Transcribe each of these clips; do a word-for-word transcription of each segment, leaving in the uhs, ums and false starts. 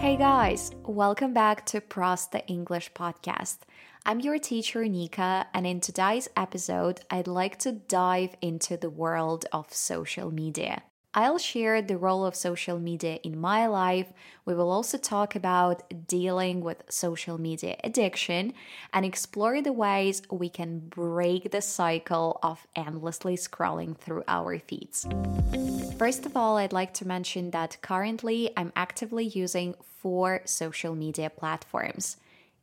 Hey guys, welcome back to Prost the English podcast. I'm your teacher Nika, and in today's episode, I'd like to dive into the world of social media. I'll share the role of social media in my life. We will also talk about dealing with social media addiction and explore the ways we can break the cycle of endlessly scrolling through our feeds. First of all, I'd like to mention that currently I'm actively using four social media platforms: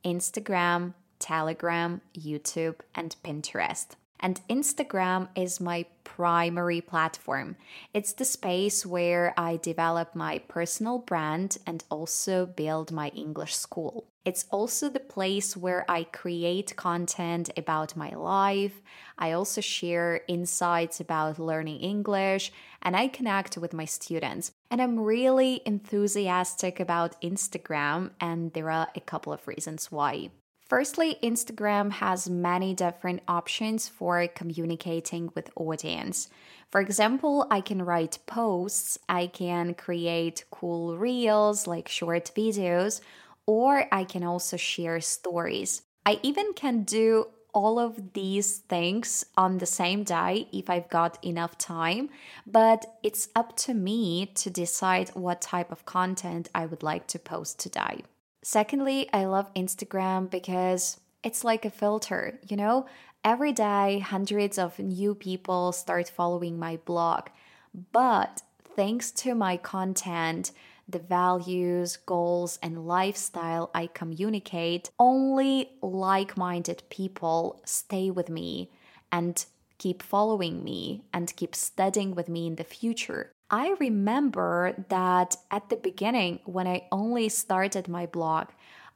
Instagram, Telegram, YouTube, and Pinterest. And Instagram is my primary platform. It's the space where I develop my personal brand and also build my English school. It's also the place where I create content about my life. I also share insights about learning English, and I connect with my students. And I'm really enthusiastic about Instagram, and there are a couple of reasons why. Firstly, Instagram has many different options for communicating with audience. For example, I can write posts, I can create cool reels like short videos, or I can also share stories. I even can do all of these things on the same day if I've got enough time, but it's up to me to decide what type of content I would like to post today. Secondly, I love Instagram because it's like a filter, you know? Every day, hundreds of new people start following my blog. But thanks to my content, the values, goals, and lifestyle I communicate, only like-minded people stay with me and keep following me and keep studying with me in the future. I remember that at the beginning, when I only started my blog,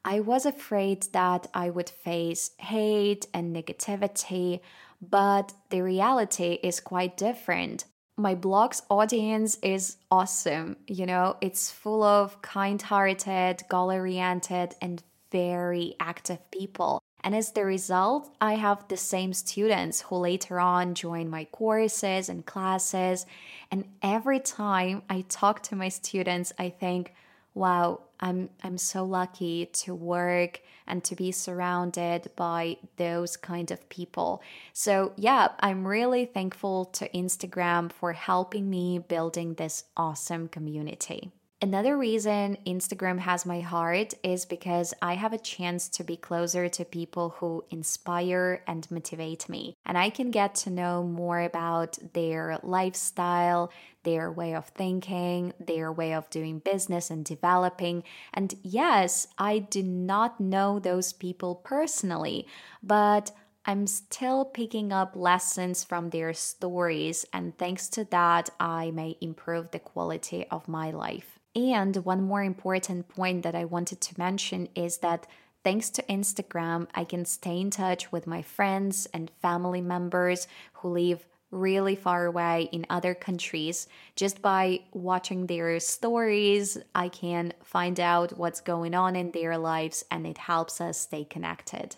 I was afraid that I would face hate and negativity, but the reality is quite different. My blog's audience is awesome, you know, it's full of kind-hearted, goal-oriented, and very active people. And as the result, I have the same students who later on join my courses and classes. And every time I talk to my students, I think, wow, I'm I'm so lucky to work and to be surrounded by those kind of people. So yeah, I'm really thankful to Instagram for helping me building this awesome community. Another reason Instagram has my heart is because I have a chance to be closer to people who inspire and motivate me. And I can get to know more about their lifestyle, their way of thinking, their way of doing business and developing. And yes, I do not know those people personally, but I'm still picking up lessons from their stories, and thanks to that, I may improve the quality of my life. And one more important point that I wanted to mention is that thanks to Instagram, I can stay in touch with my friends and family members who live really far away in other countries. Just by watching their stories, I can find out what's going on in their lives, and it helps us stay connected.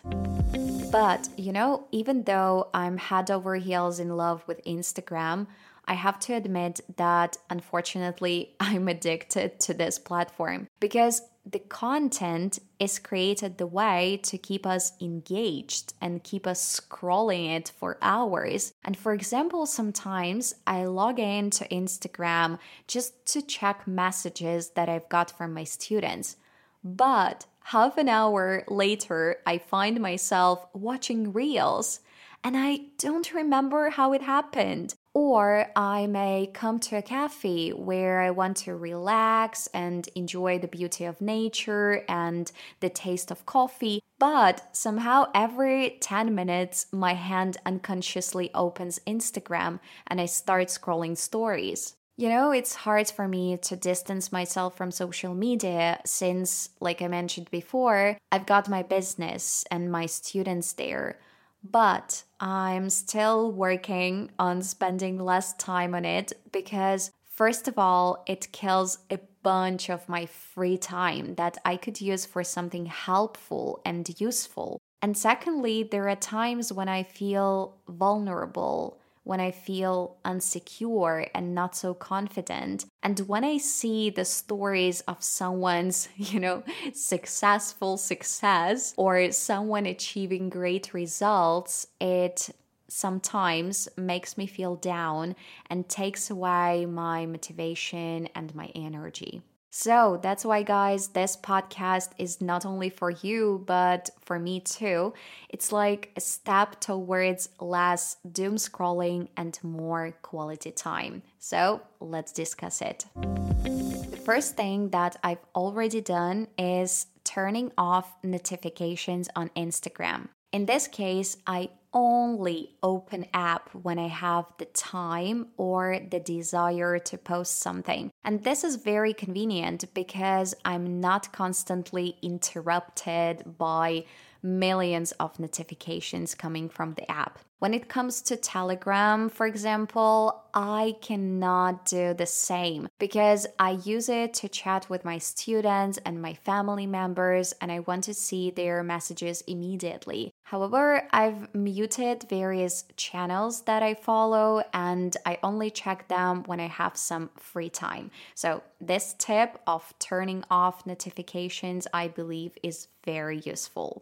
But, you know, even though I'm head over heels in love with Instagram, I have to admit that, unfortunately, I'm addicted to this platform because the content is created the way to keep us engaged and keep us scrolling it for hours. And for example, sometimes I log in to Instagram just to check messages that I've got from my students. But half an hour later, I find myself watching reels and I don't remember how it happened. Or I may come to a cafe where I want to relax and enjoy the beauty of nature and the taste of coffee, but somehow every ten minutes my hand unconsciously opens Instagram and I start scrolling stories. You know, it's hard for me to distance myself from social media since, like I mentioned before, I've got my business and my students there. But I'm still working on spending less time on it because, first of all, it kills a bunch of my free time that I could use for something helpful and useful. And secondly, there are times when I feel vulnerable, when I feel insecure and not so confident, And when I see the stories of someone's, you know, successful success or someone achieving great results, it sometimes makes me feel down and takes away my motivation and my energy. So that's why, guys, this podcast is not only for you, but for me too. It's like a step towards less doom scrolling and more quality time. So let's discuss it. The first thing that I've already done is turning off notifications on Instagram. In this case, I only open app when I have the time or the desire to post something. And this is very convenient because I'm not constantly interrupted by millions of notifications coming from the app. When it comes to Telegram, for example, I cannot do the same because I use it to chat with my students and my family members, and I want to see their messages immediately. However, I've muted various channels that I follow, and I only check them when I have some free time. So this tip of turning off notifications, I believe, is very useful.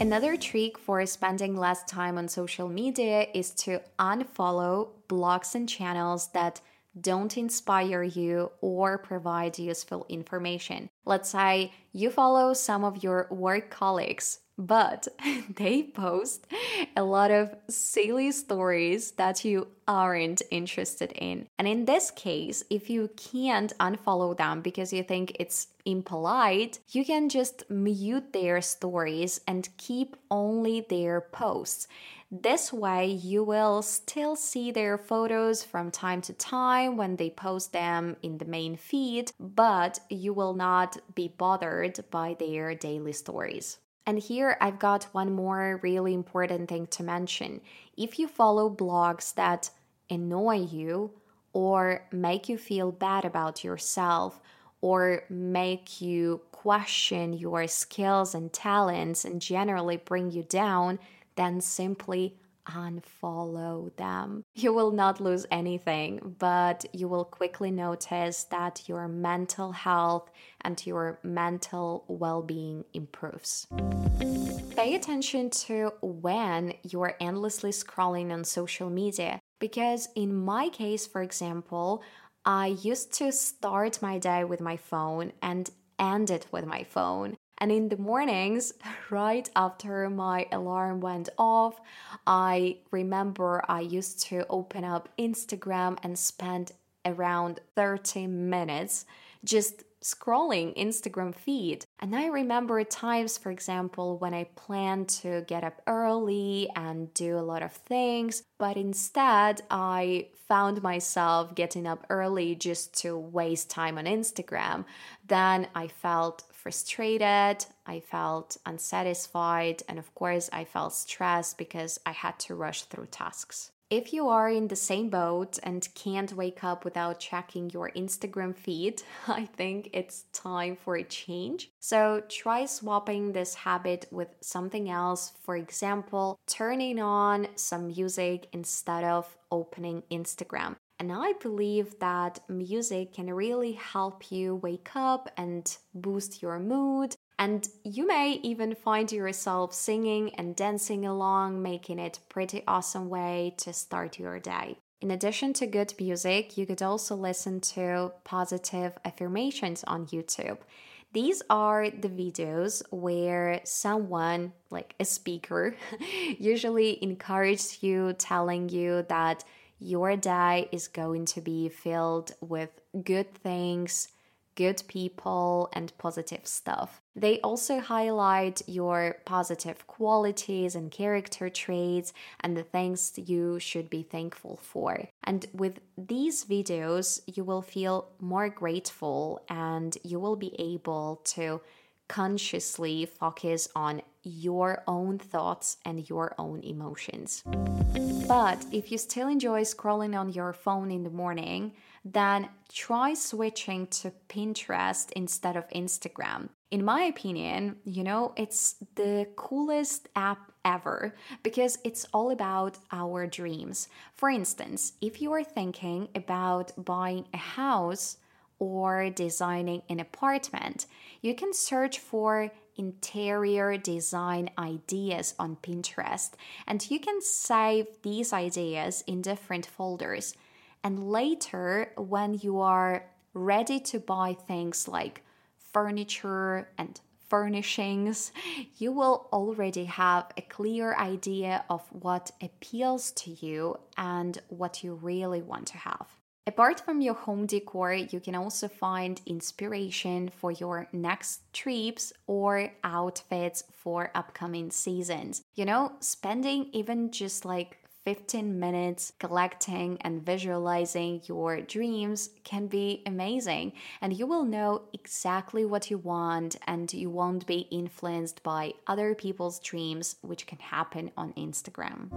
Another trick for spending less time on social media is to unfollow blogs and channels that don't inspire you or provide useful information. Let's say you follow some of your work colleagues, but they post a lot of silly stories that you aren't interested in. And in this case, if you can't unfollow them because you think it's impolite, you can just mute their stories and keep only their posts. This way, you will still see their photos from time to time when they post them in the main feed, but you will not be bothered by their daily stories. And here I've got one more really important thing to mention. If you follow blogs that annoy you or make you feel bad about yourself or make you question your skills and talents and generally bring you down, then simply unfollow them. You will not lose anything, but you will quickly notice that your mental health and your mental well-being improves. Pay attention to when you're endlessly scrolling on social media, because in my case, for example, I used to start my day with my phone and end it with my phone. And in the mornings, right after my alarm went off, I remember I used to open up Instagram and spend around thirty minutes just scrolling Instagram feed. And I remember times, for example, when I planned to get up early and do a lot of things, but instead I found myself getting up early just to waste time on Instagram. Then I felt frustrated, I felt unsatisfied, and of course I felt stressed because I had to rush through tasks. If you are in the same boat and can't wake up without checking your Instagram feed, I think it's time for a change. So try swapping this habit with something else. For example, turning on some music instead of opening Instagram. And I believe that music can really help you wake up and boost your mood. And you may even find yourself singing and dancing along, making it a pretty awesome way to start your day. In addition to good music, you could also listen to positive affirmations on YouTube. These are the videos where someone, like a speaker, usually encourages you, telling you that your day is going to be filled with good things, good people, and positive stuff. They also highlight your positive qualities and character traits and the things you should be thankful for. And with these videos, you will feel more grateful and you will be able to consciously focus on your own thoughts and your own emotions. But if you still enjoy scrolling on your phone in the morning, then try switching to Pinterest instead of Instagram. In my opinion, you know, it's the coolest app ever, because it's all about our dreams. For instance, if you are thinking about buying a house or designing an apartment, you can search for interior design ideas on Pinterest, and you can save these ideas in different folders. And later, when you are ready to buy things like furniture and furnishings, you will already have a clear idea of what appeals to you and what you really want to have. Apart from your home decor, you can also find inspiration for your next trips or outfits for upcoming seasons. You know, spending even just like fifteen minutes collecting and visualizing your dreams can be amazing, and you will know exactly what you want, and you won't be influenced by other people's dreams, which can happen on Instagram.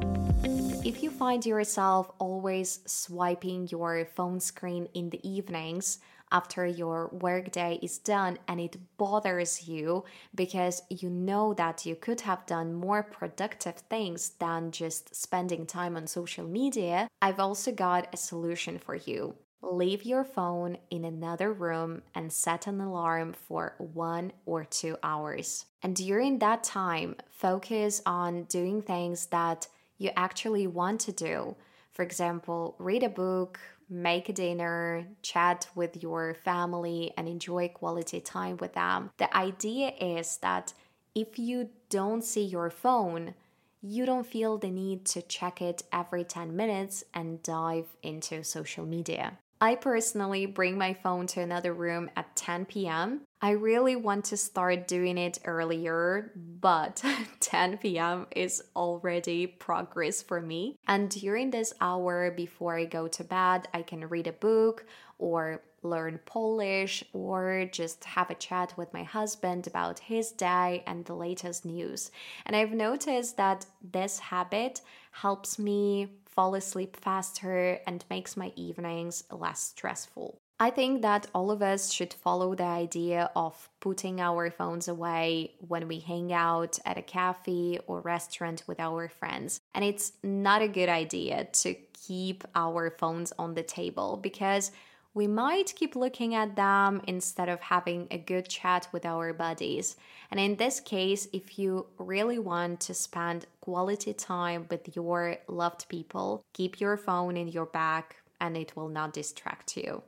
If you find yourself always swiping your phone screen in the evenings after your workday is done, and it bothers you because you know that you could have done more productive things than just spending time on social media, I've also got a solution for you. Leave your phone in another room and set an alarm for one or two hours. And during that time, focus on doing things that you actually want to do. For example, read a book, make a dinner, chat with your family, and enjoy quality time with them. The idea is that if you don't see your phone, you don't feel the need to check it every ten minutes and dive into social media. I personally bring my phone to another room at ten p.m. I really want to start doing it earlier, but ten p.m. is already progress for me. And during this hour before I go to bed, I can read a book or learn Polish or just have a chat with my husband about his day and the latest news. And I've noticed that this habit helps me fall asleep faster and makes my evenings less stressful. I think that all of us should follow the idea of putting our phones away when we hang out at a cafe or restaurant with our friends. And it's not a good idea to keep our phones on the table, because we might keep looking at them instead of having a good chat with our buddies. And in this case, if you really want to spend quality time with your loved people, keep your phone in your bag and it will not distract you.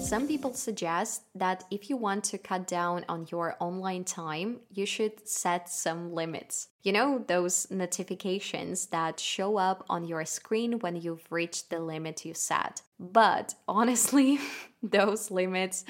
Some people suggest that if you want to cut down on your online time, you should set some limits. You know, those notifications that show up on your screen when you've reached the limit you set. But honestly, those limits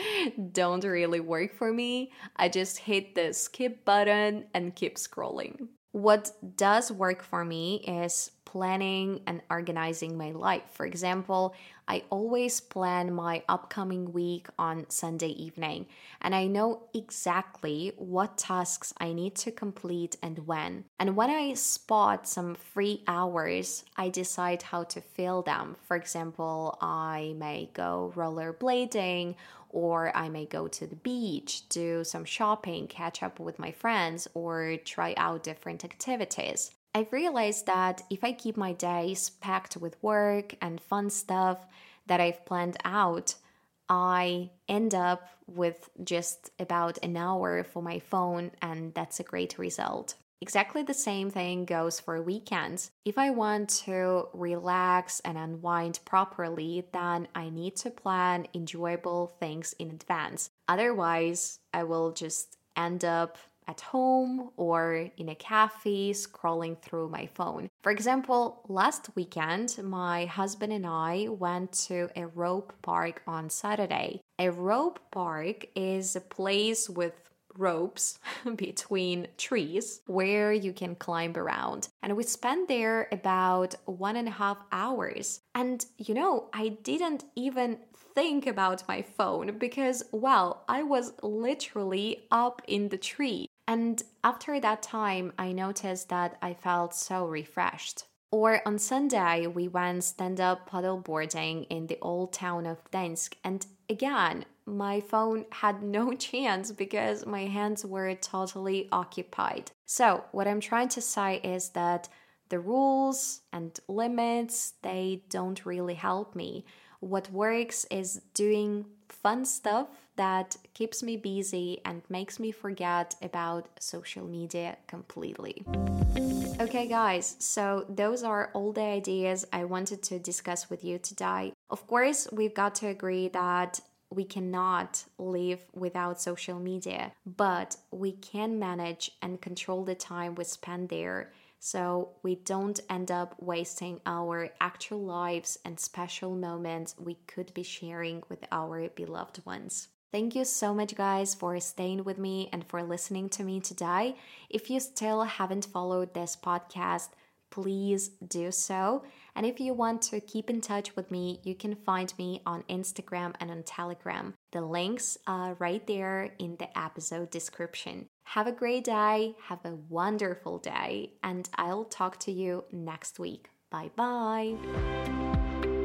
don't really work for me. I just hit the skip button and keep scrolling. What does work for me is planning and organizing my life. For example, I always plan my upcoming week on Sunday evening, and I know exactly what tasks I need to complete and when. And when I spot some free hours, I decide how to fill them. For example, I may go rollerblading, or I may go to the beach, do some shopping, catch up with my friends, or try out different activities. I've realized that if I keep my days packed with work and fun stuff that I've planned out, I end up with just about an hour for my phone, and that's a great result. Exactly the same thing goes for weekends. If I want to relax and unwind properly, then I need to plan enjoyable things in advance. Otherwise, I will just end up at home or in a cafe scrolling through my phone. For example, last weekend, my husband and I went to a rope park on Saturday. A rope park is a place with ropes between trees where you can climb around. And we spent there about one and a half hours. And you know, I didn't even think about my phone because, well, I was literally up in the tree. And after that time, I noticed that I felt so refreshed. Or on Sunday, we went stand-up paddleboarding in the old town of Densk. And again, my phone had no chance because my hands were totally occupied. So what I'm trying to say is that the rules and limits, they don't really help me. What works is doing fun stuff that keeps me busy and makes me forget about social media completely. Okay guys, so those are all the ideas I wanted to discuss with you today. Of course, we've got to agree that we cannot live without social media, but we can manage and control the time we spend there, so we don't end up wasting our actual lives and special moments we could be sharing with our beloved ones. Thank you so much guys for staying with me and for listening to me today. If you still haven't followed this podcast, please do so. And if you want to keep in touch with me, you can find me on Instagram and on Telegram. The links are right there in the episode description. Have a great day, have a wonderful day, and I'll talk to you next week. Bye-bye!